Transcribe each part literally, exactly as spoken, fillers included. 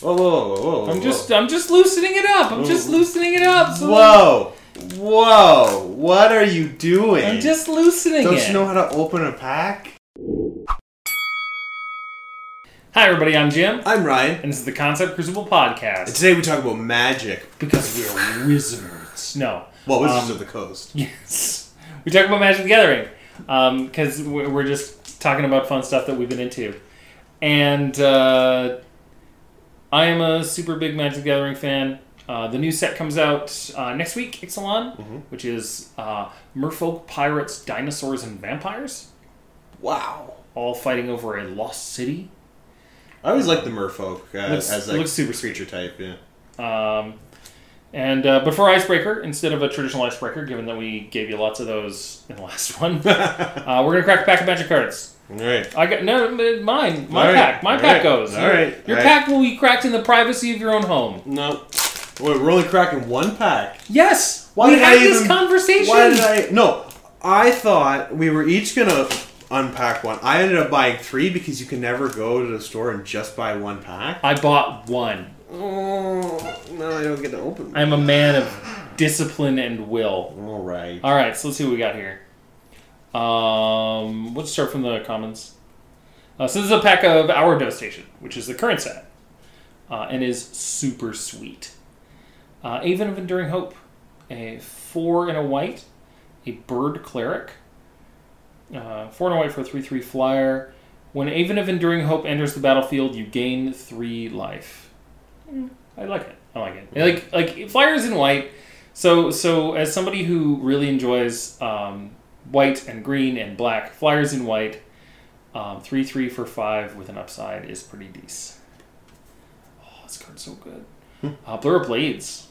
Whoa, whoa, whoa, whoa, whoa. I'm just, I'm just loosening it up. I'm just loosening it up. So whoa, that... whoa, what are you doing? I'm just loosening Don't it. Don't you know how to open a pack? Hi everybody, I'm Jim. I'm Ryan. And this is the Concept Crucible Podcast. And today we talk about magic. Because we're wizards. No. Well, Wizards um, of the Coast. Yes. We talk about Magic the Gathering. Um, because we're just talking about fun stuff that we've been into. And, uh... I am a super big Magic the Gathering fan. Uh, the new set comes out uh, next week, Ixalan, mm-hmm. which is uh, Merfolk, Pirates, Dinosaurs, and Vampires. Wow. All fighting over a lost city. I always um, like the Merfolk uh, looks, as like looks super creature type, yeah. Um, and uh, but for Icebreaker, instead of a traditional Icebreaker, given that we gave you lots of those in the last one, uh, we're going to crack a pack of Magic cards. All right. I got no mine. My right. pack. My All pack right. goes. All right. Your All pack right. will be cracked in the privacy of your own home. No. Wait, we're only cracking one pack. Yes. Why we did had I this even, conversation. Why did I? No. I thought we were each gonna unpack one. I ended up buying three because you can never go to the store and just buy one pack. I bought one. Oh no! I don't get to open one. I'm a man of discipline and will. All right. All right. So let's see what we got here. Um, let's start from the commons. Uh, so this is a pack of Hour of Devastation, which is the current set, uh, and is super sweet. Uh, Aven of Enduring Hope, a four and a white, a bird cleric, uh, four and a white for a three three flyer. When Aven of Enduring Hope enters the battlefield, you gain three life. Mm, I like it. I like it. Like like flyers in white. So so as somebody who really enjoys. Um, White and green and black. Flyers in white. Um, three, three for five with an upside is pretty decent. Oh, this card's so good. Hmm. Uh, Blur of Blades.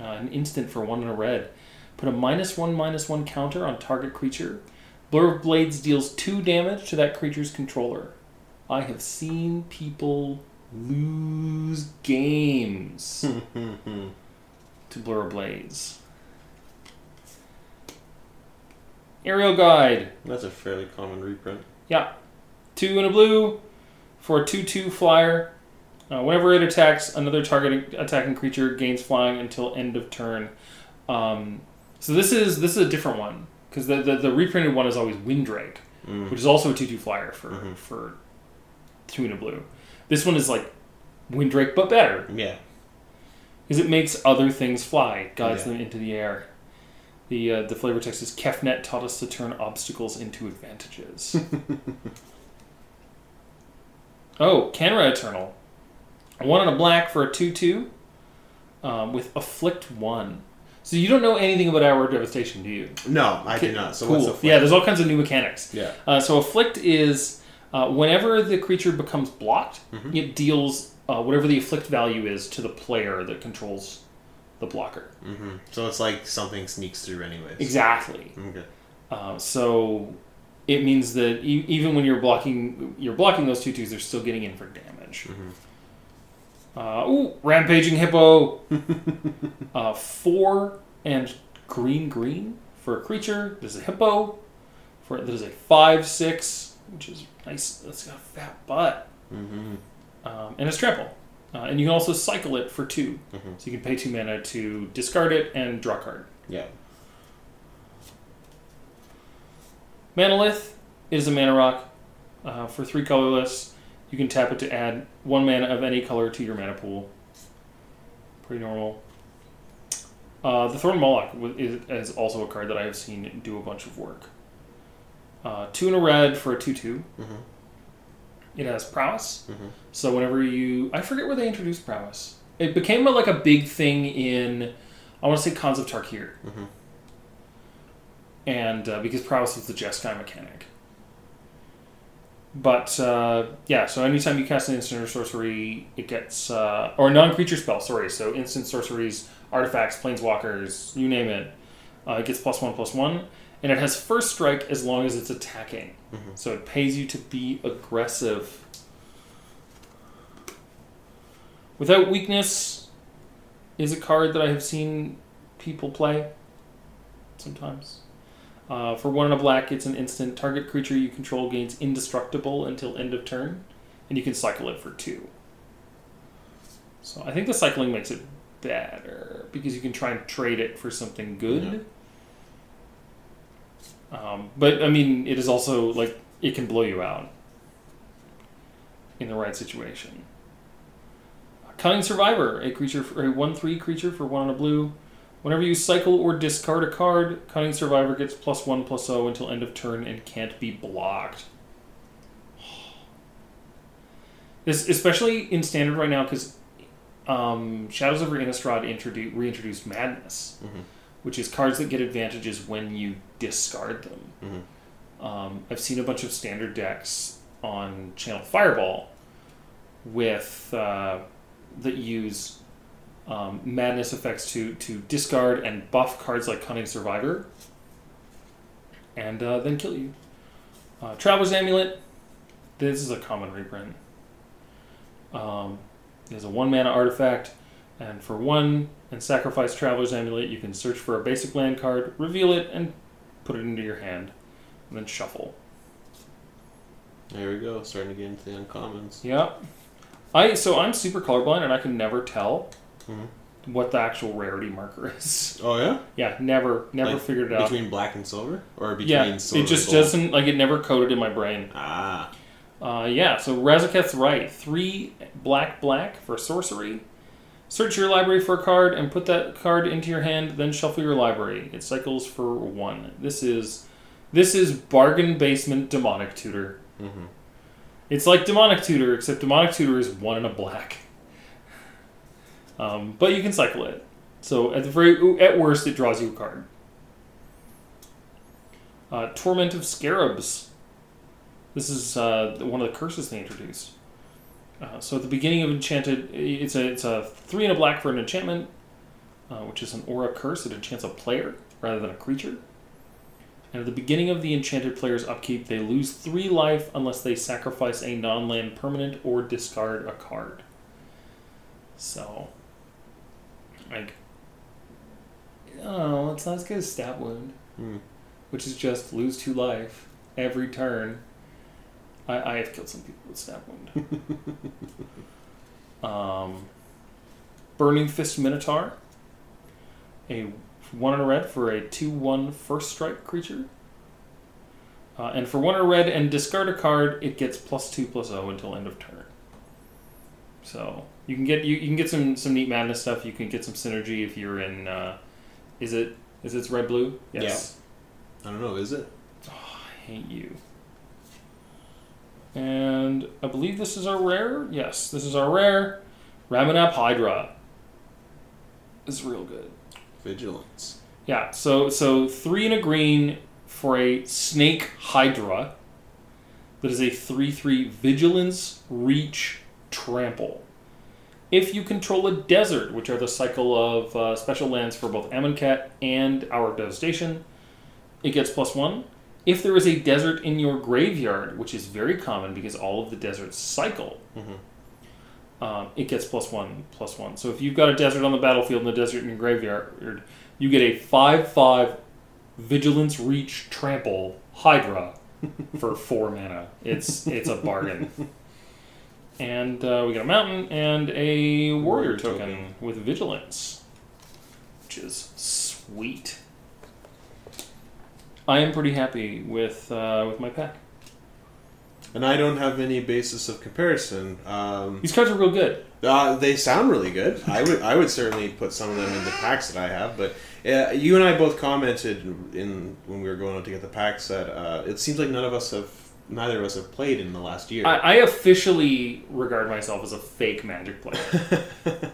Uh, an instant for one and a red. Put a minus one, minus one counter on target creature. Blur of Blades deals two damage to that creature's controller. I have seen people lose games to Blur of Blades. Aerial Guide. That's a fairly common reprint. Yeah. Two and a blue for a two two flyer. Uh, whenever it attacks, another target attacking creature gains flying until end of turn. Um, so this is this is a different one. Because the, the, the reprinted one is always Windrake, mm. which is also a two two flyer for, mm-hmm. for two and a blue. This one is like Windrake, but better. Yeah. Because it makes other things fly. It guides yeah. them into the air. The uh, the flavor text is, Kefnet taught us to turn obstacles into advantages. Oh, Canra Eternal. One and a black for a two two um, with Afflict one. So you don't know anything about Hour of Devastation, do you? No, I okay. do not. So cool. What's Afflict? Yeah, there's all kinds of new mechanics. Yeah. Uh, so Afflict is uh, whenever the creature becomes blocked, mm-hmm. it deals uh, whatever the Afflict value is to the player that controls the blocker. Mm-hmm. So it's like something sneaks through anyways. Exactly. Okay. Uh, so it means that e- even when you're blocking you're blocking those two twos, they're still getting in for damage. Mm-hmm. Uh, ooh, Rampaging Hippo. uh, four and green green for a creature. There's a hippo. For There's a five six, which is nice. It's got a fat butt. Mm-hmm. Um, and it's trample. Uh, and you can also cycle it for two. Mm-hmm. So you can pay two mana to discard it and draw a card. Yeah. Manalith is a mana rock. Uh, for three colorless, you can tap it to add one mana of any color to your mana pool. Pretty normal. Uh, the Thorn Moloch is, is also a card that I have seen do a bunch of work. Uh, two and a red for a two two. Mm-hmm. It has prowess, mm-hmm. so whenever you... I forget where they introduced prowess. It became a, like a big thing in, I want to say, Khans of Tarkir. Mm-hmm. And uh, because prowess is the Jeskai mechanic. But, uh, yeah, so anytime you cast an instant or sorcery, it gets... Uh, or a non-creature spell, sorry. So instant sorceries, artifacts, planeswalkers, you name it. Uh, it gets plus one, plus one. And it has first strike as long as it's attacking. Mm-hmm. So it pays you to be aggressive. Without Weakness is a card that I have seen people play sometimes. Uh, for one and a black, it's an instant. Target creature you control gains indestructible until end of turn. And you can cycle it for two. So I think the cycling makes it better because you can try and trade it for something good. Yeah. Um, but I mean, it is also like it can blow you out in the right situation. Cunning Survivor, a creature, for, a one three creature for one on a blue. Whenever you cycle or discard a card, Cunning Survivor gets plus one plus zero until end of turn and can't be blocked. This, especially in standard right now, because um, Shadows of Innistrad introdu- reintroduced Madness, mm-hmm. which is cards that get advantages when you discard them. Mm-hmm. Um, I've seen a bunch of standard decks on Channel Fireball with uh, that use um, Madness effects to to discard and buff cards like Cunning Survivor, and uh, then kill you. Uh, Traveler's Amulet. This is a common reprint. Um, there's a one mana artifact, and for one and sacrifice Traveler's Amulet, you can search for a basic land card, reveal it, and put it into your hand, and then shuffle. There we go, starting to get into the uncommons. Yep. I so I'm super colorblind, and I can never tell mm-hmm. what the actual rarity marker is. Oh yeah? Yeah, never, never like figured it between out. Between black and silver, or between yeah, silver it just and gold? Doesn't like it never coded in my brain. Ah. Uh, yeah, so Razaketh's Right. Three black black for sorcery. Search your library for a card and put that card into your hand, then shuffle your library. It cycles for one. This is this is bargain basement Demonic Tutor. Mm-hmm. It's like Demonic Tutor, except Demonic Tutor is one and a black. Um, but you can cycle it. So at the very at worst it draws you a card. Uh, Torment of Scarabs. This is uh, one of the curses they introduced. Uh, so at the beginning of Enchanted, it's a it's a three and a black for an enchantment, uh, which is an aura curse. It enchants a player rather than a creature. And at the beginning of the enchanted player's upkeep, they lose three life unless they sacrifice a non-land permanent or discard a card. So, like, oh, it's not as good as Snap Wound, mm. which is just lose two life every turn. I, I have killed some people with Snap Wound. um, Burning Fist Minotaur. A one and a red for a two one first strike creature. Uh, and for one and a red and discard a card, it gets plus two plus zero until end of turn. So you can get you, you can get some, some neat madness stuff. You can get some synergy if you're in. Uh, is it is it's red blue? Yes. Yeah. I don't know. Is it? Oh, I hate you. And I believe this is our rare. Yes, this is our rare. Rampaging Hydra. It's real good. Vigilance. Yeah, so so three and a green for a snake hydra that is a three three vigilance, reach, trample. If you control a desert, which are the cycle of uh, special lands for both Amonkhet and Hour of Devastation, it gets plus one. If there is a desert in your graveyard, which is very common because all of the deserts cycle, mm-hmm. um, it gets plus one, plus one. So if you've got a desert on the battlefield and a desert in your graveyard, you get a five five vigilance, reach, trample hydra for four mana. It's it's a bargain. And uh, we got a mountain and a warrior token, token with vigilance, which is sweet. I am pretty happy with uh, with my pack. And I don't have any basis of comparison. Um, These cards are real good. Uh, they sound really good. I would I would certainly put some of them in the packs that I have. But uh, you and I both commented in, in when we were going out to get the packs that uh, it seems like none of us have, neither of us have played in the last year. I, I officially regard myself as a fake Magic player.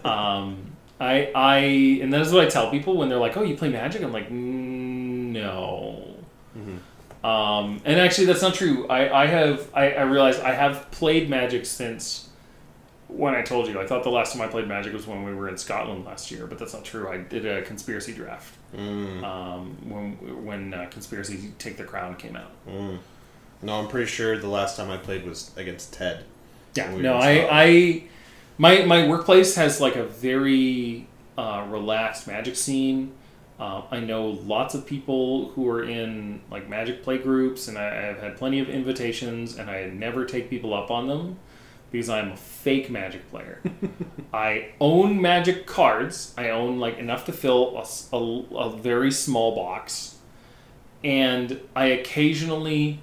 um, I I and that is what I tell people when they're like, "Oh, you play Magic?" I'm like, "No." Mm-hmm. Um, and actually, that's not true. I, I have I, I realized I have played Magic since when I told you. I thought the last time I played Magic was when we were in Scotland last year, but that's not true. I did a conspiracy draft mm. um, when when uh, Conspiracy Take the Crown came out. Mm. No, I'm pretty sure the last time I played was against Ted. Yeah, we no, I, I my my workplace has like a very uh, relaxed Magic scene. Um, I know lots of people who are in like Magic play groups, and I, I've had plenty of invitations, and I never take people up on them because I'm a fake Magic player. I own Magic cards. I own like enough to fill a, a, a very small box. And I occasionally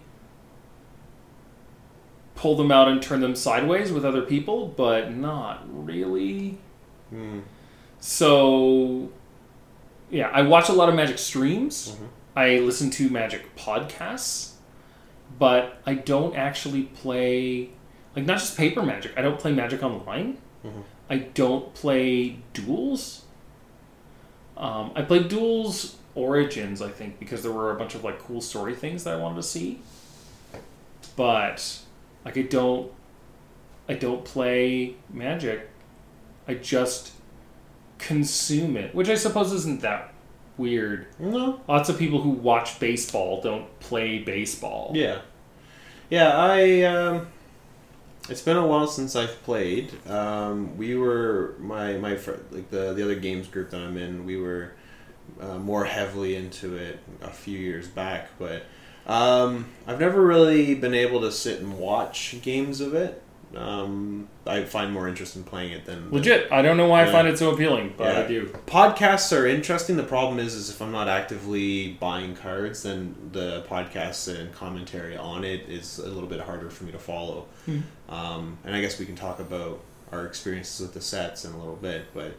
pull them out and turn them sideways with other people, but not really. Mm. So, yeah, I watch a lot of Magic streams. Mm-hmm. I listen to Magic podcasts. But I don't actually play... Like, not just paper Magic. I don't play Magic online. Mm-hmm. I don't play duels. Um, I played Duels Origins, I think, because there were a bunch of, like, cool story things that I wanted to see. But, like, I don't... I don't play Magic. I just consume it. Which I suppose isn't that weird. No. Lots of people who watch baseball don't play baseball. Yeah. Yeah, I... Um... It's been a while since I've played. Um, we were my my fr- like the the other games group that I'm in. We were uh, more heavily into it a few years back, but um, I've never really been able to sit and watch games of it. Um, I find more interest in playing it than legit. Than, I don't know why you know, I find it so appealing, but yeah. I do. Podcasts are interesting. The problem is, is if I'm not actively buying cards, then the podcasts and commentary on it is a little bit harder for me to follow. Hmm. Um, and I guess we can talk about our experiences with the sets in a little bit, but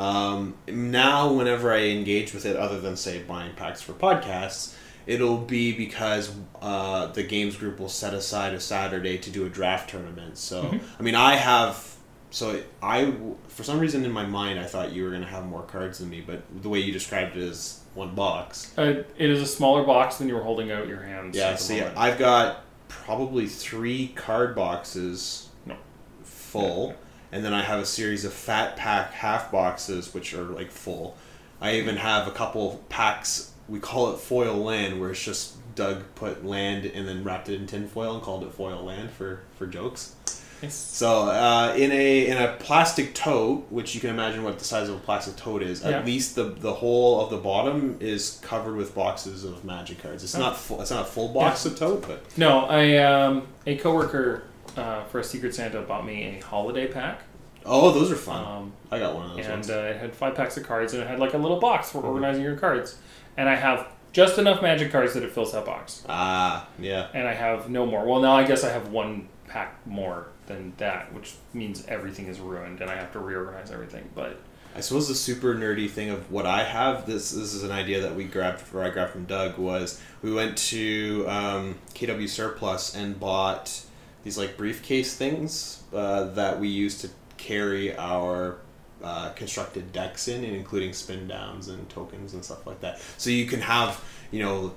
um, now whenever I engage with it, other than say buying packs for podcasts, it'll be because uh, the games group will set aside a Saturday to do a draft tournament. So, mm-hmm. I mean, I have... So, I... For some reason in my mind, I thought you were going to have more cards than me, but the way you described it is one box. Uh, it is a smaller box than you were holding out your hands. Yeah, so yeah, I've got probably three card boxes no. full, yeah, yeah. and then I have a series of fat pack half boxes, which are, like, full. I even have a couple packs... We call it foil land, where it's just Doug put land and then wrapped it in tin foil and called it foil land for, for jokes. Nice. So uh, in a in a plastic tote, which you can imagine what the size of a plastic tote is, yeah. at least the the whole of the bottom is covered with boxes of Magic cards. It's oh. not full, it's not a full box yeah. of tote, but no. I um, a coworker uh, for a Secret Santa bought me a holiday pack. Oh, those are fun. Um, I got one of those. And ones. Uh, it had five packs of cards, and it had like a little box for mm-hmm. organizing your cards. And I have just enough Magic cards that it fills that box. Ah, yeah. And I have no more. Well, now I guess I have one pack more than that, which means everything is ruined and I have to reorganize everything. But I suppose the super nerdy thing of what I have, this this is an idea that we grabbed, or I grabbed from Doug, was we went to um, K W Surplus and bought these like briefcase things uh, that we use to carry our... Uh, constructed decks in, and including spin downs and tokens and stuff like that. So you can have, you know,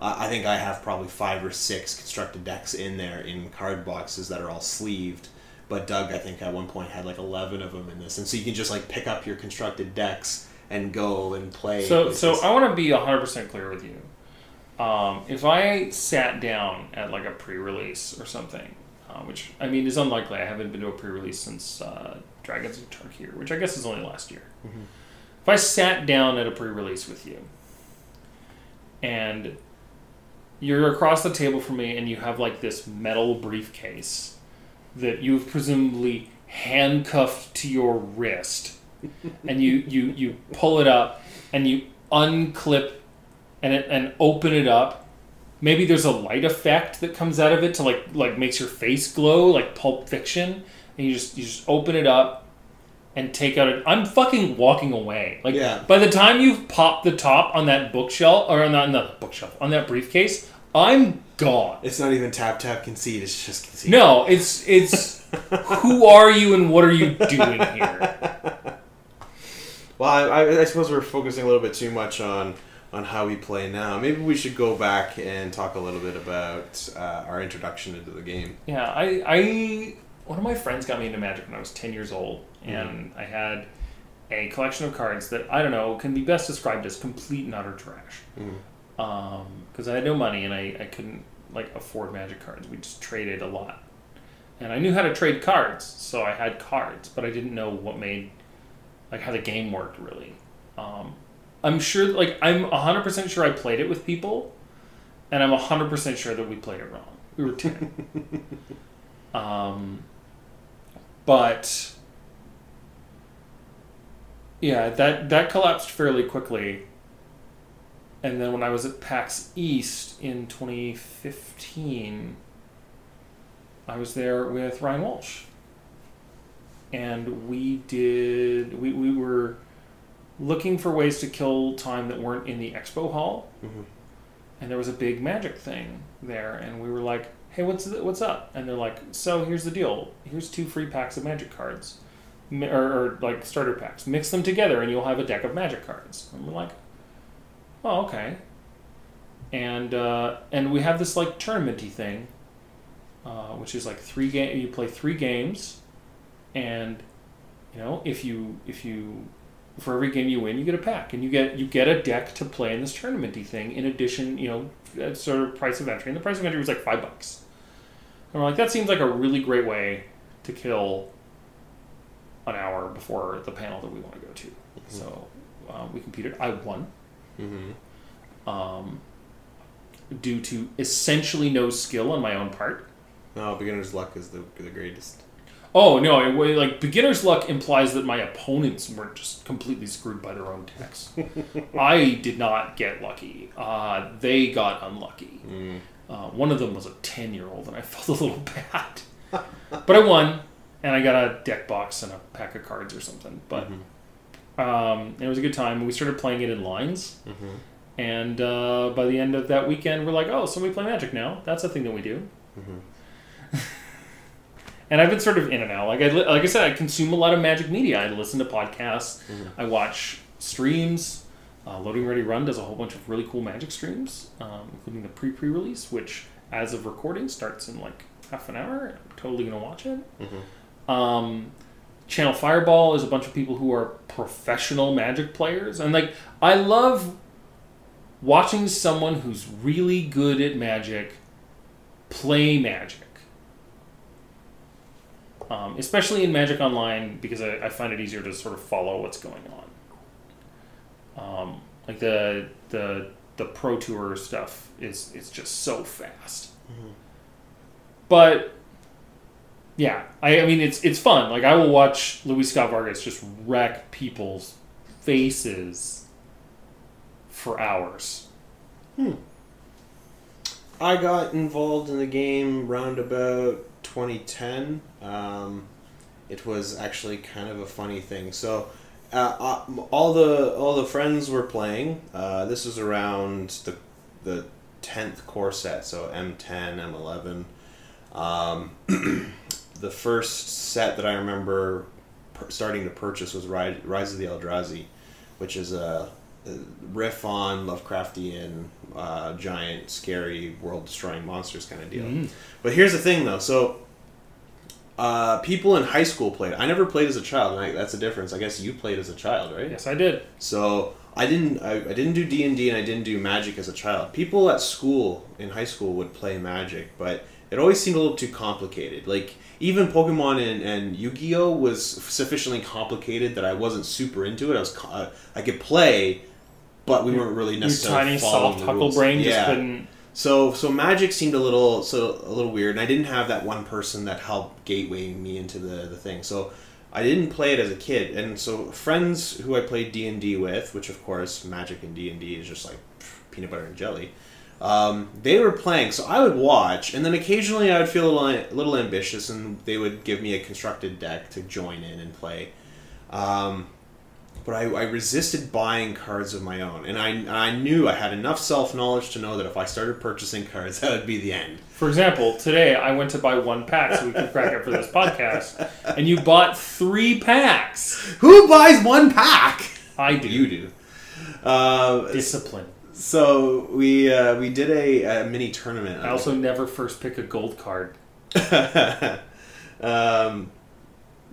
I think I have probably five or six constructed decks in there in card boxes that are all sleeved. But Doug, I think at one point had like eleven of them in this, and so you can just like pick up your constructed decks and go and play. So, places. so I want to be a hundred percent clear with you. Um, if I sat down at like a pre-release or something, uh, which I mean is unlikely. I haven't been to a pre-release since. Uh, Dragons of Tarkir, which I guess is only last year. Mm-hmm. If I sat down at a pre-release with you, and you're across the table from me, and you have like this metal briefcase that you've presumably handcuffed to your wrist, and you, you, you pull it up, and you unclip and it, and open it up. Maybe there's a light effect that comes out of it to like like makes your face glow, like Pulp Fiction. And you just you just open it up and take out it. I'm fucking walking away. Like yeah. by the time you've popped the top on that bookshelf or not on the bookshelf on that briefcase, I'm gone. It's not even tap tap conceit. It's just conceit. No, it's it's who are you and what are you doing here? Well, I, I suppose we're focusing a little bit too much on. On how we play now. Maybe we should go back and talk a little bit about uh, our introduction into the game. Yeah, I, I... One of my friends got me into Magic when I was ten years old, and mm. I had a collection of cards that, I don't know, can be best described as complete and utter trash. Because mm. um, I had no money, and I, I couldn't like afford Magic cards. We just traded a lot. And I knew how to trade cards, so I had cards, but I didn't know what made... Like, how the game worked, really. Um... I'm sure, like, I'm one hundred percent sure I played it with people, and I'm one hundred percent sure that we played it wrong. We were ten. um, But yeah, that that collapsed fairly quickly. And then when I was at PAX East in twenty fifteen, I was there with Ryan Walsh. And we did, we, we were looking for ways to kill time that weren't in the expo hall. Mm-hmm. And there was a big Magic thing there. And we were like, hey, what's the, what's up? And they're like, so here's the deal. Here's two free packs of Magic cards. Or, or like starter packs. Mix them together and you'll have a deck of Magic cards. And we're like, oh, okay. And uh, and we have this like tournament-y thing, uh, which is like three game. You play three games, and you know if you if you for every game you win, you get a pack, and you get you get a deck to play in this tournament-y thing. In addition, you know, sort of price of entry, and the price of entry was like five bucks. And we're like, that seems like a really great way to kill an hour before the panel that we want to go to. Mm-hmm. So uh, we competed. I won. Mm-hmm. Um, due to essentially no skill on my own part. No, beginner's luck is the the greatest. Oh no! It, like beginner's luck implies that my opponents were just completely screwed by their own decks. I did not get lucky. Uh, they got unlucky. Mm. Uh, one of them was a ten-year-old, and I felt a little bad. But I won, and I got a deck box and a pack of cards or something. But. Mm-hmm. Um, it was a good time. We started playing it in lines, mm-hmm. and uh, by the end of that weekend, we're like, "Oh, so we play Magic now? That's a thing that we do." Mm-hmm. And I've been sort of in and out. Like I, like I said, I consume a lot of Magic media. I listen to podcasts. Mm-hmm. I watch streams. Uh, Loading Ready Run does a whole bunch of really cool Magic streams, um, including the pre-pre release, which, as of recording, starts in like half an hour. I'm totally gonna watch it. Mm-hmm. Um, Channel Fireball is a bunch of people who are professional Magic players. And, like, I love watching someone who's really good at Magic play Magic. Um, especially in Magic Online, because I, I find it easier to sort of follow what's going on. Um, like, the the the Pro Tour stuff is, is just so fast. Mm-hmm. But... yeah, I, I mean, it's it's fun. Like, I will watch Luis Scott Vargas just wreck people's faces for hours. Hmm. I got involved in the game round about twenty ten. Um, it was actually kind of a funny thing. So, uh, all the all the friends were playing. Uh, this was around the the tenth core set, so M ten, M eleven. Um... The first set that I remember per- starting to purchase was Rise, Rise of the Eldrazi, which is a, a riff on Lovecraftian, uh, giant, scary, world-destroying monsters kind of deal. Mm. But here's the thing, though. So uh, people in high school played. I never played as a child, and I, that's the difference. I guess you played as a child, right? Yes, I did. So I didn't. I, I didn't do D and D, and I didn't do Magic as a child. People at school, in high school, would play Magic, but it always seemed a little too complicated. Like, even Pokemon and, and Yu-Gi-Oh! Was sufficiently complicated that I wasn't super into it. I was uh, I could play, but we your, weren't really necessarily following the rules. Your tiny, soft huckle brain yeah. just couldn't... So, so Magic seemed a little so a little weird, and I didn't have that one person that helped gateway me into the, the thing. So I didn't play it as a kid. And so friends who I played D and D with, which of course Magic and D and D is just like peanut butter and jelly... Um, they were playing, so I would watch, and then occasionally I would feel a little, a little ambitious, and they would give me a constructed deck to join in and play. Um, but I, I resisted buying cards of my own, and I, I knew I had enough self-knowledge to know that if I started purchasing cards, that would be the end. For example, today I went to buy one pack so we could crack up for this podcast, and you bought three packs! Who buys one pack? I do. You do. Uh, Discipline. So we uh, we did a, a mini tournament. I also never first pick a gold card. um,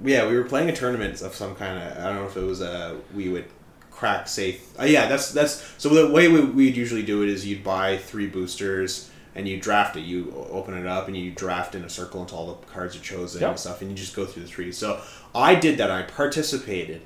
yeah, we were playing a tournament of some kind. Of, I don't know if it was a we would crack safe. Uh, yeah, that's that's so the way we, we'd usually do it is you'd buy three boosters and you draft it. You open it up and you draft in a circle until all the cards are chosen yep. and stuff, and you just go through the trees. So I did that. I participated.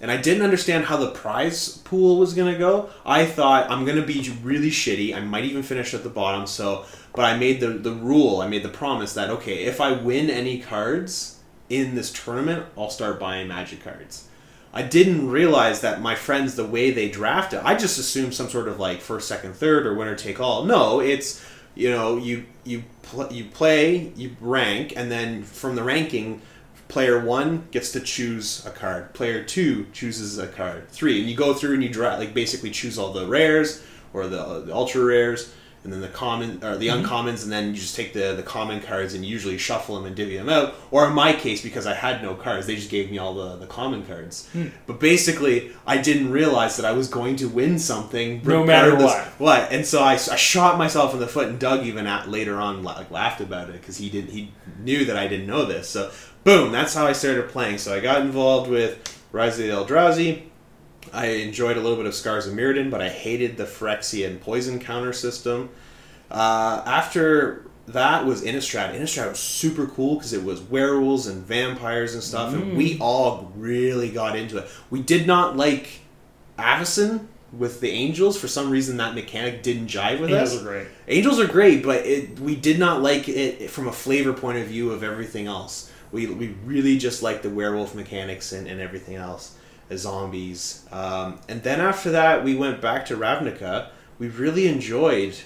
And I didn't understand how the prize pool was going to go. I thought, I'm going to be really shitty. I might even finish at the bottom. So, but I made the, the rule. I made the promise that, okay, if I win any cards, in this tournament, I'll start buying Magic cards. I didn't realize that my friends, the way they drafted, I just assumed some sort of like first, second, third, or winner take all. No, it's, you know, you you pl- you play, you rank, and then from the ranking, player one gets to choose a card. Player two chooses a card. Three, and you go through and you draft, like basically choose all the rares or the, uh, the ultra rares, and then the common or the mm-hmm. uncommons, and then you just take the the common cards and usually shuffle them and divvy them out. Or in my case, because I had no cards, they just gave me all the, the common cards. Mm. But basically, I didn't realize that I was going to win something no matter what. What? And so I, I shot myself in the foot, and Doug even at, later on like laughed about it because he didn't he knew that I didn't know this. So boom, that's how I started playing. So I got involved with Rise of the Eldrazi. I enjoyed a little bit of Scars of Mirrodin, but I hated the Phyrexian poison counter system. Uh, after that was Innistrad. Innistrad was super cool because it was werewolves and vampires and stuff, mm. and we all really got into it. We did not like Avacyn with the angels. For some reason, that mechanic didn't jive with angels us. Angels are great. Angels are great, but it, we did not like it from a flavor point of view of everything else. We, we really just liked the werewolf mechanics and, and everything else. Zombies. Um, and then after that, we went back to Ravnica. We really enjoyed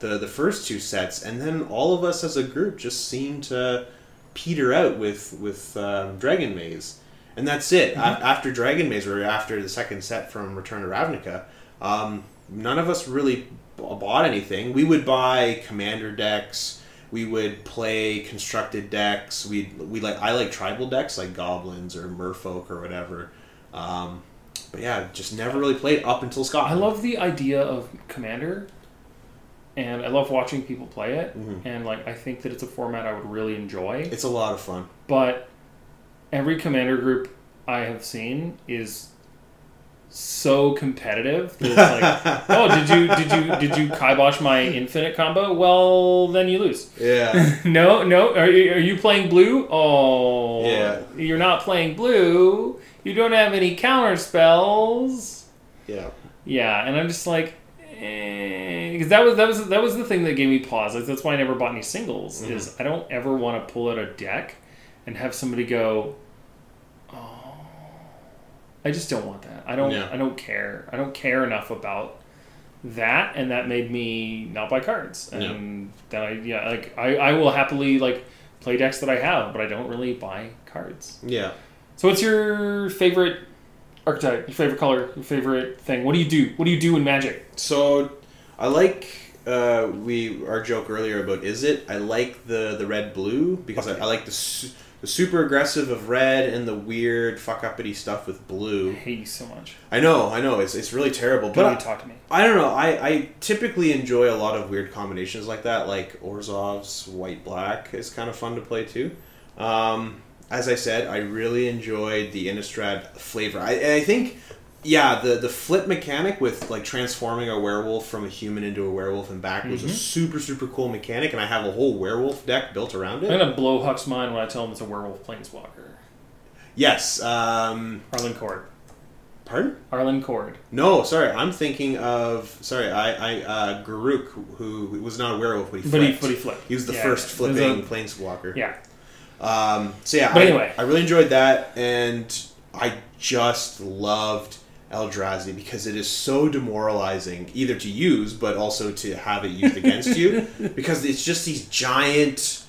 the, the first two sets, and then all of us as a group just seemed to peter out with, with um, Dragon Maze. And that's it. Mm-hmm. A- after Dragon Maze, or after the second set from Return to Ravnica, um, none of us really b- bought anything. We would buy Commander decks. We would play constructed decks. We we like I like tribal decks, like goblins or merfolk or whatever. Um, but yeah, just never really played up until Scotland. I love the idea of Commander, and I love watching people play it, mm-hmm. and like I think that it's a format I would really enjoy. It's a lot of fun. But every Commander group I have seen is so competitive that it's like, oh, did you did you did you kibosh my infinite combo? Well, then you lose. Yeah. no, no. Are you, are you playing blue? Oh, yeah. You're not playing blue. You don't have any counter spells. Yeah. Yeah, and I'm just like, eh, because that was that was that was the thing that gave me pause. Like, that's why I never bought any singles. Mm-hmm. Is I don't ever want to pull out a deck and have somebody go, oh, I just don't want that. I don't. Yeah. I don't care. I don't care enough about that, and that made me not buy cards. And yeah. then I yeah like I, I will happily like play decks that I have, but I don't really buy cards. Yeah. So what's your favorite archetype, your favorite color, your favorite thing? What do you do? What do you do in Magic? So I like, uh, we our joke earlier about is it, I like the, the red-blue because okay. I, I like the, su- the super aggressive of red and the weird fuck-uppity stuff with blue. I hate you so much. I know, I know. It's it's really terrible. But I, talk to me. I don't know. I, I typically enjoy a lot of weird combinations like that, like Orzhov's white-black is kind of fun to play too. Um... As I said, I really enjoyed the Innistrad flavor. I, I think, yeah, the, the flip mechanic with like transforming a werewolf from a human into a werewolf and back mm-hmm. was a super, super cool mechanic, and I have a whole werewolf deck built around it. I'm going to blow Huck's mind when I tell him it's a werewolf planeswalker. Yes. Um, Arlinn Kor. Pardon? Arlinn Kor. No, sorry, I'm thinking of sorry, I, I uh, Garuk, who was not a werewolf, but he flipped. But he, but he flipped. He was the yeah, first flipping a, planeswalker. Yeah. Um, so yeah, but anyway. I, I really enjoyed that, and I just loved Eldrazi because it is so demoralizing, either to use, but also to have it used against you, because it's just these giant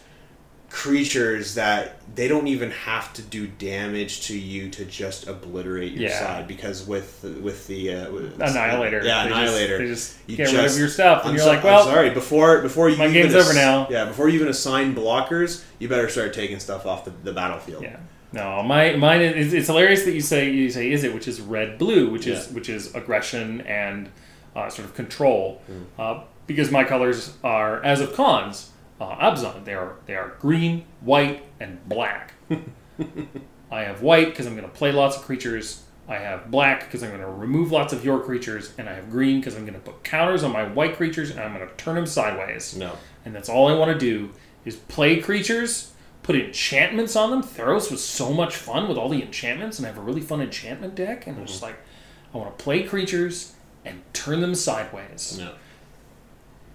creatures that they don't even have to do damage to you to just obliterate your yeah. side, because with with the uh, with, Annihilator, yeah, they Annihilator, just, they just you get just, rid of your stuff, and I'm you're so, like, well, I'm sorry, before before you my even game's ass- over now, yeah, before you even assign blockers, you better start taking stuff off the, the battlefield. Yeah, no, my mine is it's hilarious that you say you say is it, which is red blue, which yeah. is which is aggression and uh, sort of control, mm. uh, because my colors are as of cons. Uh, Abzan, they are they are green, white, and black. I have white because I'm going to play lots of creatures. I have black because I'm going to remove lots of your creatures, and I have green because I'm going to put counters on my white creatures, and I'm going to turn them sideways. No, and that's all I want to do is play creatures, put enchantments on them. Theros was so much fun with all the enchantments, and I have a really fun enchantment deck. And mm-hmm. I'm just like, I want to play creatures and turn them sideways. No.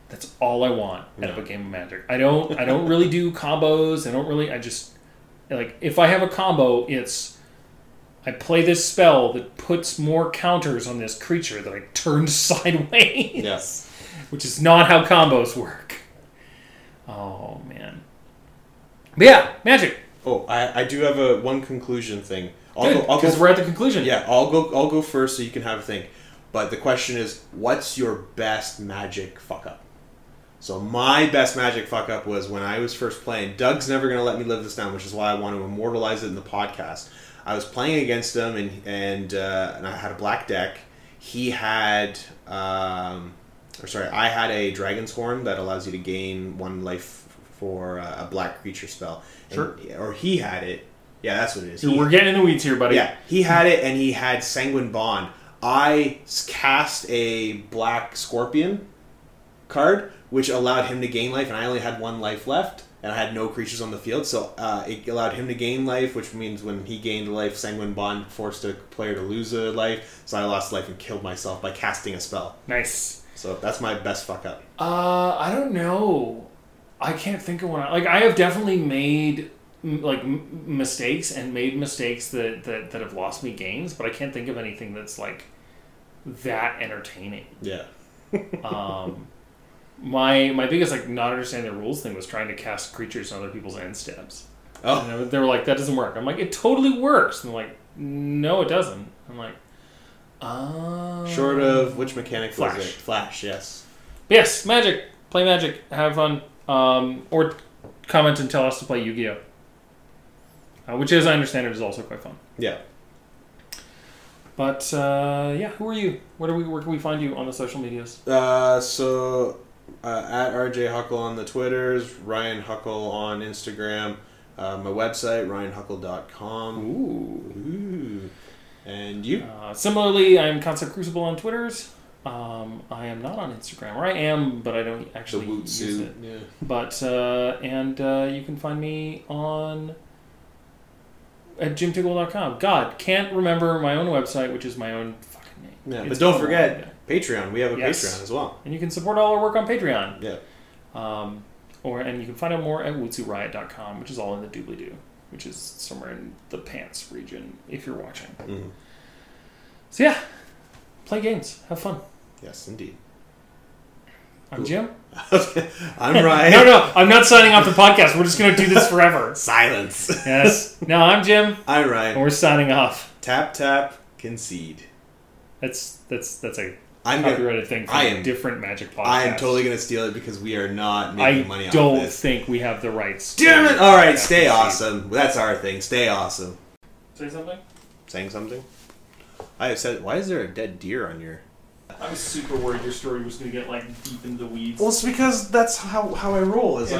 That's all I want out no. of a game of Magic. I don't I don't really do combos. I don't really I just Like, if I have a combo, it's I play this spell that puts more counters on this creature that I turn sideways. Yes. Which is not how combos work. Oh, man. But yeah, Magic. Oh, I, I do have a one conclusion thing. Because we're at the conclusion. Yeah, I'll go I'll go first so you can have a think. But the question is, what's your best Magic fuck-up? So my best Magic fuck-up was when I was first playing. Doug's never going to let me live this down, which is why I want to immortalize it in the podcast. I was playing against him, and and, uh, and I had a black deck. He had... Um, or sorry, I had a Dragon's Horn that allows you to gain one life for uh, a black creature spell. And, sure. Or he had it. Yeah, that's what it is. Dude, he, we're getting in the weeds here, buddy. Yeah, he had it, and he had Sanguine Bond. I cast a black scorpion card, which allowed him to gain life, and I only had one life left, and I had no creatures on the field, so uh, it allowed him to gain life, which means when he gained life, Sanguine Bond forced a player to lose a life, so I lost life and killed myself by casting a spell. Nice. So that's my best fuck-up. Uh, I don't know. I can't think of one. I, like, I have definitely made... like m- mistakes and made mistakes that, that, that have lost me games, but I can't think of anything that's like that entertaining. Yeah. um, my my biggest like not understanding the rules thing was trying to cast creatures on other people's end steps. Oh, and I, they were like, that doesn't work. I'm like, it totally works. And they're like, no, it doesn't. I'm like, um, short of which mechanic Flash. was it? Flash. Yes. Yes, Magic. Play Magic. Have fun. Um, or comment and tell us to play Yu-Gi-Oh. Uh, which, as I understand it, is also quite fun. Yeah. But, uh, yeah, who are you? Where, do we, where can we find you on the social medias? Uh, so, uh, at R J Huckle on the Twitters, Ryan Huckle on Instagram, uh, my website, ryan huckle dot com. Ooh. Ooh. And you? Uh, similarly, I'm Concept Crucible on Twitters. Um, I am not on Instagram, or I am, but I don't actually use it. Yeah. But, uh, and uh, you can find me on... at jim tickle dot com. God, can't remember my own website, which is my own fucking name. Yeah, but don't forget, Patreon. We have a yes. Patreon as well. And you can support all our work on Patreon. Yeah. Um, or And you can find out more at wootsu riot dot com, which is all in the doobly-doo, which is somewhere in the pants region, if you're watching. Mm-hmm. So yeah, play games. Have fun. Yes, indeed. I'm Jim. I'm Ryan. no, no, I'm not signing off the podcast. We're just going to do this forever. Silence. Yes. No, I'm Jim. I'm Ryan. And we're signing off. Tap, tap, concede. That's that's that's a I'm copyrighted gonna, thing from I am, a different Magic podcast. I am totally going to steal it because we are not making I money on this. I don't think we have the rights. Damn it. All right, stay concede. Awesome. That's our thing. Stay awesome. Say something? Saying something? I have said, why is there a dead deer on your... I was super worried your story was going to get, like, deep into the weeds. Well, it's because that's how, how I roll, is yeah. I